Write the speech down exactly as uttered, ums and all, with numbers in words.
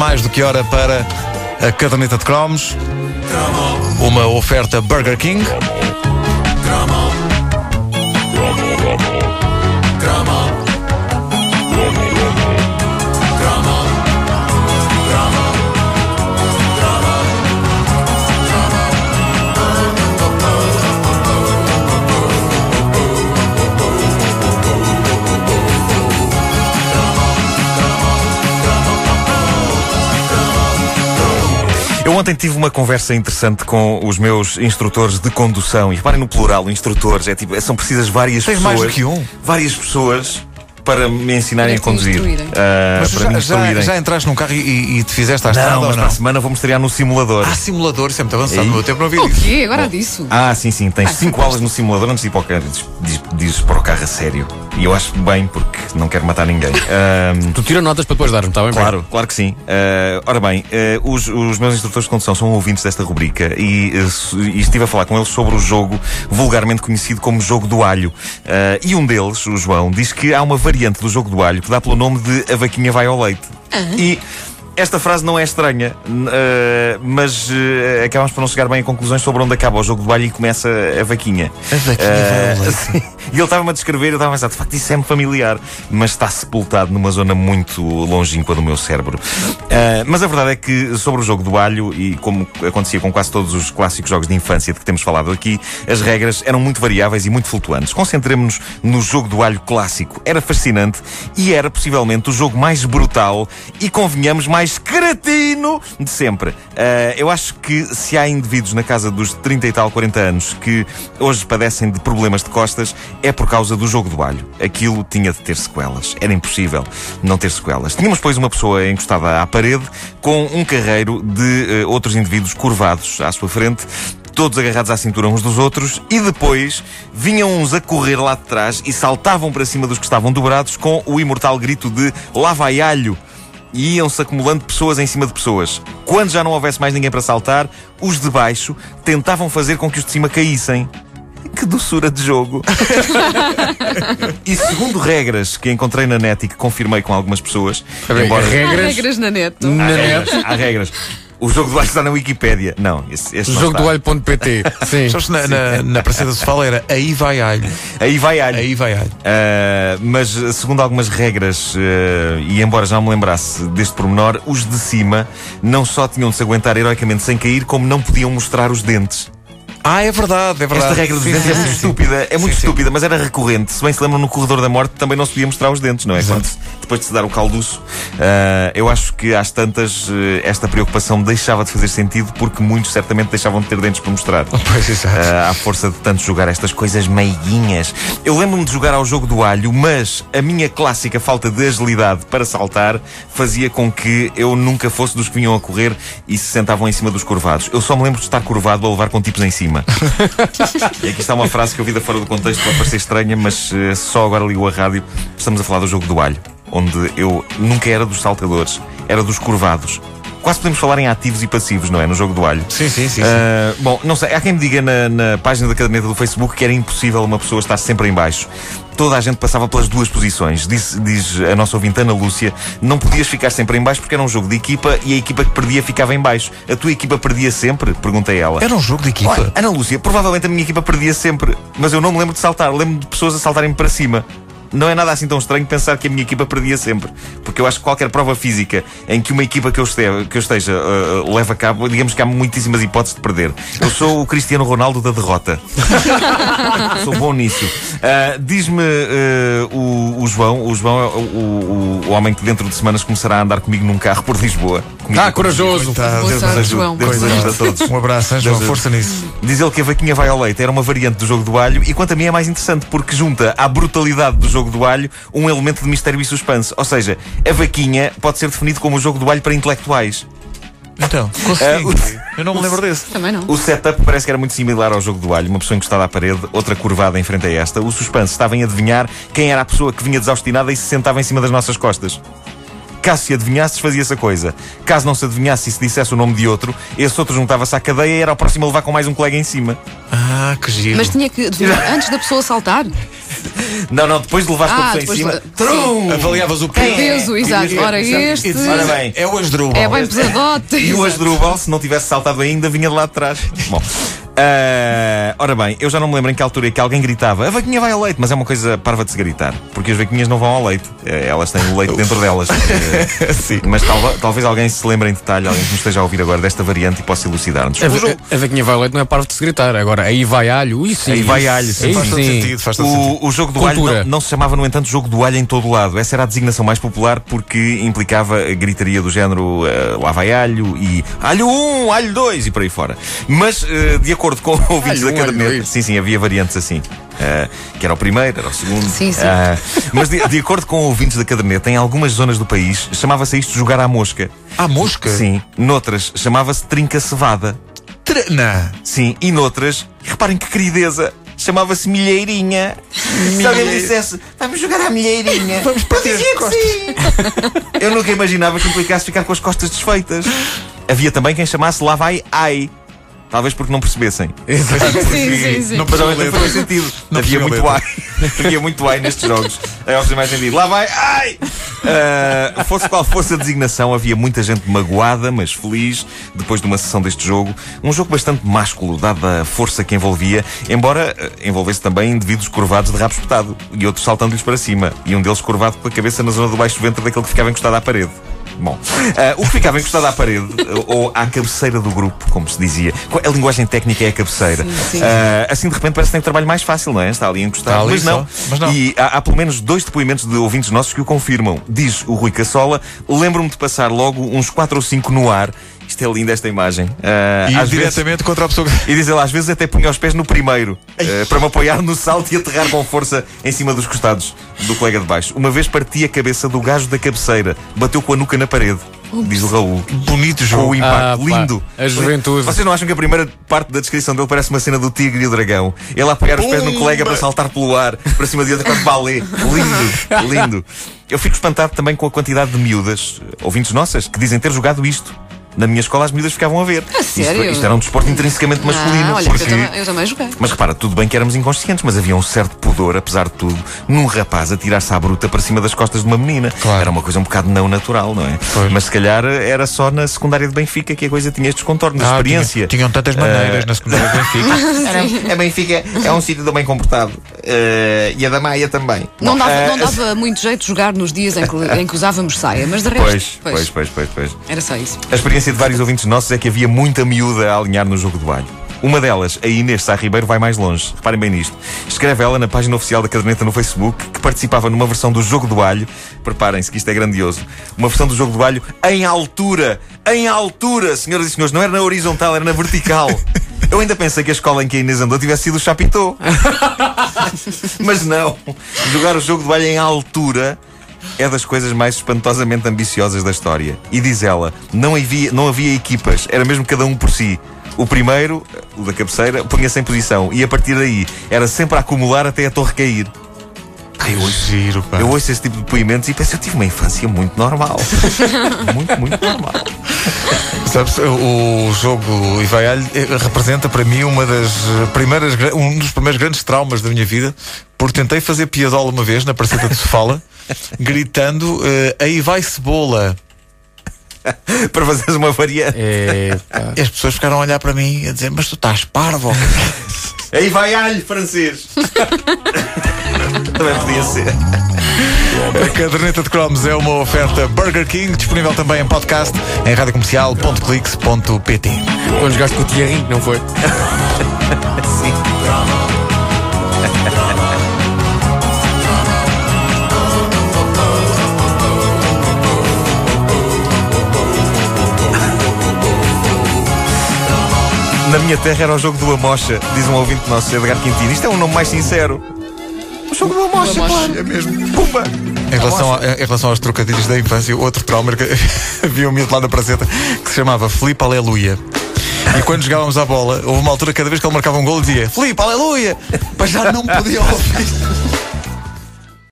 mais do que hora para a caderneta de cromos. Uma oferta Burger King. Eu ontem tive uma conversa interessante com os meus instrutores de condução. E reparem no plural, instrutores. É tipo, são precisas várias Tens pessoas. Mais do que um? Várias pessoas para me ensinarem para a conduzir. Uh, Mas para já, me já, já entraste num carro e, e te fizeste à estrada? Não, mas não? Para semana vou mostrar no simulador. Ah, simulador, sempre avançado. No meu tempo não vi isso. O quê? Agora disso? Ah, sim, sim. Tens cinco aulas no simulador antes de ir para o carro. Dizes, dizes para o carro a sério. E eu acho bem, porque não quero matar ninguém. um... Tu tira notas para depois dar-me, está bem? Claro, bem. Claro que sim. Uh, ora bem, uh, os, os meus instrutores de condução são ouvintes desta rubrica e, uh, e estive a falar com eles sobre o jogo vulgarmente conhecido como jogo do alho. Uh, e um deles, o João, diz que há uma variante do jogo do alho que dá pelo nome de A Vaquinha Vai ao Leite. Uhum. E esta frase não é estranha, uh, mas uh, acabamos por não chegar bem a conclusões sobre onde acaba o jogo do alho e começa a vaquinha. A vaquinha uh, vai ao leite. E ele estava-me a descrever, eu estava a pensar, de facto isso é-me familiar, mas está sepultado numa zona muito longínqua do meu cérebro. Uh, mas a verdade é que sobre o jogo do alho, e como acontecia com quase todos os clássicos jogos de infância de que temos falado aqui, as regras eram muito variáveis e muito flutuantes. Concentremos-nos no jogo do alho clássico. Era fascinante e era possivelmente o jogo mais brutal e, convenhamos, mais cretino de sempre. Uh, eu acho que se há indivíduos na casa dos trinta e tal, quarenta anos que hoje padecem de problemas de costas, é por causa do jogo do alho. Aquilo tinha de ter sequelas. Era impossível não ter sequelas. Tínhamos, pois, uma pessoa encostada à parede com um carreiro de uh, outros indivíduos curvados à sua frente, todos agarrados à cintura uns dos outros, e depois vinham uns a correr lá de trás e saltavam para cima dos que estavam dobrados com o imortal grito de "Lá vai alho!" E iam-se acumulando pessoas em cima de pessoas. Quando já não houvesse mais ninguém para saltar, os de baixo tentavam fazer com que os de cima caíssem. Que doçura de jogo! E segundo regras que encontrei na net e que confirmei com algumas pessoas... Embora... Regras? Há regras na net. Na há, net. Regras, há regras. O jogo do alho está na Wikipédia. Não, esse, esse não está. jogo do alho ponto pt. Sim. Sim. Na, na, na praça da Sofala era "Aí vai alho". Aí vai alho. Aí vai alho. Uh, mas segundo algumas regras, uh, e embora já me lembrasse deste pormenor, os de cima não só tinham de se aguentar heroicamente sem cair, como não podiam mostrar os dentes. Ah, é verdade, é verdade. Esta regra dos dentes é muito estúpida, é muito sim, estúpida, sim. Mas era recorrente. Se bem se lembram, no corredor da morte também não se podia mostrar os dentes, não é? Quando, depois de se dar o calduço, uh, eu acho que às tantas uh, esta preocupação deixava de fazer sentido, porque muitos certamente deixavam de ter dentes para mostrar. Pois, exato. Uh, à força de tanto jogar estas coisas meiguinhas. Eu lembro-me de jogar ao jogo do alho, mas a minha clássica falta de agilidade para saltar fazia com que eu nunca fosse dos que vinham a correr e se sentavam em cima dos curvados. Eu só me lembro de estar curvado a levar com tipos em cima. E aqui está uma frase que eu vi da fora do contexto, pode parecer estranha, mas uh, só agora ligo a rádio. Estamos a falar do jogo do alho, onde eu nunca era dos saltadores, era dos curvados. Quase podemos falar em ativos e passivos, não é? No jogo do alho. Sim, sim, sim. sim. Uh, bom, não sei, há quem me diga na, na página da caderneta do Facebook que era impossível uma pessoa estar sempre em baixo. Toda a gente passava pelas duas posições. Diz, diz a nossa ouvinte Ana Lúcia, não podias ficar sempre em baixo porque era um jogo de equipa e a equipa que perdia ficava em baixo. A tua equipa perdia sempre? Perguntei ela. Era um jogo de equipa? Olha, Ana Lúcia, provavelmente a minha equipa perdia sempre, mas eu não me lembro de saltar. Lembro-me de pessoas a saltarem para cima. Não é nada assim tão estranho pensar que a minha equipa perdia sempre, porque eu acho que qualquer prova física em que uma equipa que eu esteja, que eu esteja uh, leva a cabo, digamos que há muitíssimas hipóteses de perder. Eu sou o Cristiano Ronaldo da derrota. Sou bom nisso. Uh, diz-me uh, o, o João, o João é o, o, o homem que dentro de semanas começará a andar comigo num carro por Lisboa. Comigo ah, corajoso! Tá, Deus nos ajuda, Deus nos ajuda a todos. Um abraço, hein, João, Deus força nisso. Diz ele que A Vaquinha Vai ao Leite era uma variante do jogo do alho e quanto a mim é mais interessante porque junta à brutalidade do jogo jogo do alho um elemento de mistério e suspense. Ou seja, a vaquinha pode ser definido como o jogo do alho para intelectuais. Então, consigo. Uh, o, eu não me lembro desse. Também não. O setup parece que era muito similar ao jogo do alho. Uma pessoa encostada à parede, outra curvada em frente a esta. O suspense estava em adivinhar quem era a pessoa que vinha desaustinada e se sentava em cima das nossas costas. Caso se adivinhasses, fazia-se a coisa. Caso não se adivinhasse e se dissesse o nome de outro, esse outro juntava-se à cadeia e era o próximo a levar com mais um colega em cima. Ah, que giro. Mas tinha que adivinhar antes da pessoa saltar? Não, não, depois de levaste ah, a pessoa em cima, de... avaliavas o peso. É, peso, exato. Ora, este Ora bem, é o Asdrúbal. É bem pesadote. E o Asdrúbal, se não tivesse saltado ainda, vinha de lá de trás. Bom. Uh, ora bem, eu já não me lembro em que altura que alguém gritava: a vaquinha vai ao leite, mas é uma coisa parva de se gritar, porque as vaquinhas não vão ao leite, elas têm o leite dentro delas. Sim. Mas talvez, talvez alguém se lembre em detalhe, alguém que nos esteja a ouvir agora desta variante e possa elucidar-nos. A, a, a vaquinha vai ao leite não é parva de se gritar, agora aí vai alho, isso, aí isso, vai alho, sim, faz todo sentido, faz todo o, sentido. O jogo do Cultura. alho não, não se chamava, no entanto, jogo do alho em todo lado. Essa era a designação mais popular porque implicava a gritaria do género uh, lá vai alho e alho um, alho dois e por aí fora. Mas uh, de acordo com ouvintes da caderneta. Sim, sim, havia variantes assim. Uh, que era o primeiro, era o segundo. Sim, sim. Uh, mas de, de acordo com ouvintes da caderneta, em algumas zonas do país chamava-se isto jogar à mosca. À mosca? Sim. Noutras chamava-se trinca-cevada. Trana. Sim. E noutras, reparem que querideza, chamava-se milheirinha. Milheiro. Se alguém dissesse, vamos jogar à milheirinha. Vamos partir as costas. Sim. Eu nunca imaginava que implicasse ficar com as costas desfeitas. Havia também quem chamasse lá vai ai. Talvez porque não percebessem. Exato. Sim, sim, sim. Não fazia sentido. Não havia muito ai. Havia muito ai nestes jogos. É óbvio, mais sentido. Lá vai, ai! Uh, fosse qual fosse a designação, havia muita gente magoada, mas feliz, depois de uma sessão deste jogo. Um jogo bastante másculo, dada a força que envolvia, embora uh, envolvesse também indivíduos curvados de rabo espetado e outros saltando-lhes para cima. E um deles curvado com a cabeça na zona do baixo ventre daquele que ficava encostado à parede. Bom, uh, o que ficava encostado à parede ou à cabeceira do grupo, como se dizia. A linguagem técnica é a cabeceira. Sim, sim. Uh, assim de repente parece que tem um trabalho mais fácil, não é? Está ali encostado. Está ali, mas, não. mas não. E há, há pelo menos dois depoimentos de ouvintes nossos que o confirmam. Diz o Rui Cassola: lembro-me de passar logo uns quatro ou cinco no ar. Isto é lindo, esta imagem. Uh, e às diretamente vezes, contra a pessoa. E diz ele, às vezes até punha os pés no primeiro, uh, para me apoiar no salto e aterrar com força em cima dos costados do colega de baixo. Uma vez parti a cabeça do gajo da cabeceira, bateu com a nuca na parede. Diz o Raul. Bonito jogo. O impacto, ah, lindo. A juventude. Vocês não acham que a primeira parte da descrição dele parece uma cena do Tigre e o Dragão? Ele a apoiar os pés num colega para saltar pelo ar, para cima de outro, com balé. Lindo, lindo. Eu fico espantado também com a quantidade de miúdas, ouvintes nossas, que dizem ter jogado isto. Na minha escola as miúdas ficavam a ver. Ah, sério? Isto, isto era um desporto intrinsecamente masculino. Ah, olha, porque... eu, também, eu também joguei. Mas repara, tudo bem que éramos inconscientes, mas havia um certo pudor, apesar de tudo, num rapaz a tirar-se à bruta para cima das costas de uma menina. Claro. Era uma coisa um bocado não natural, não é? Pois. Mas se calhar era só na secundária de Benfica que a coisa tinha estes contornos, ah, experiência. Tinha, tinham tantas maneiras uh... na secundária de Benfica. era, a Benfica é um sítio do bem comportado. Uh, e a da Maia também. Não, Bom, dava, uh... não dava muito jeito de jogar nos dias em que, em que usávamos saia, mas de resto. Pois, pois, pois, pois. pois. Era só isso. A experiência de vários ouvintes nossos é que havia muita miúda a alinhar no jogo do alho. Uma delas, a Inês Sá Ribeiro, vai mais longe. Reparem bem nisto. Escreve ela na página oficial da caderneta no Facebook que participava numa versão do jogo do alho. Preparem-se que isto é grandioso. Uma versão do jogo do alho em altura. Em altura, senhoras e senhores. Não era na horizontal, era na vertical. Eu ainda pensei que a escola em que a Inês andou tivesse sido o Chapitô. Mas não. Jogar o jogo do alho em altura... é das coisas mais espantosamente ambiciosas da história. E diz ela, não havia, não havia equipas, era mesmo cada um por si. O primeiro, o da cabeceira, punha-se em posição. E a partir daí, era sempre a acumular até a torre cair. Ai, eu, giro, pá. eu ouço esse tipo de depoimentos e penso, eu tive uma infância muito normal. Muito, muito normal. Sabes, o jogo Ivaialho representa para mim uma das primeiras, um dos primeiros grandes traumas da minha vida, porque tentei fazer piadola uma vez na praceta de Sofala, gritando uh, aí vai cebola. Para fazeres uma variante. Epa. E as pessoas ficaram a olhar para mim a dizer, mas tu estás parvo. Aí vai alho, francês. Também podia ser. A caderneta de cromos é uma oferta Burger King, disponível também em podcast em radiocomercial ponto clix ponto pt. Hoje gasto com o Thierry, não foi? Sim. Na minha terra era o jogo do Amocha, diz um ouvinte nosso, Edgar Quintino. Isto é um nome mais sincero. O jogo do Amocha, claro. É mesmo. Pumba! Em relação, a, em relação aos trocadilhos da infância, outro trauma que havia um miúdo lá na praceta que se chamava Filipe Aleluia. E quando jogávamos à bola, houve uma altura, cada vez que ele marcava um gol, dizia Filipe Aleluia! Mas já não podia ouvir.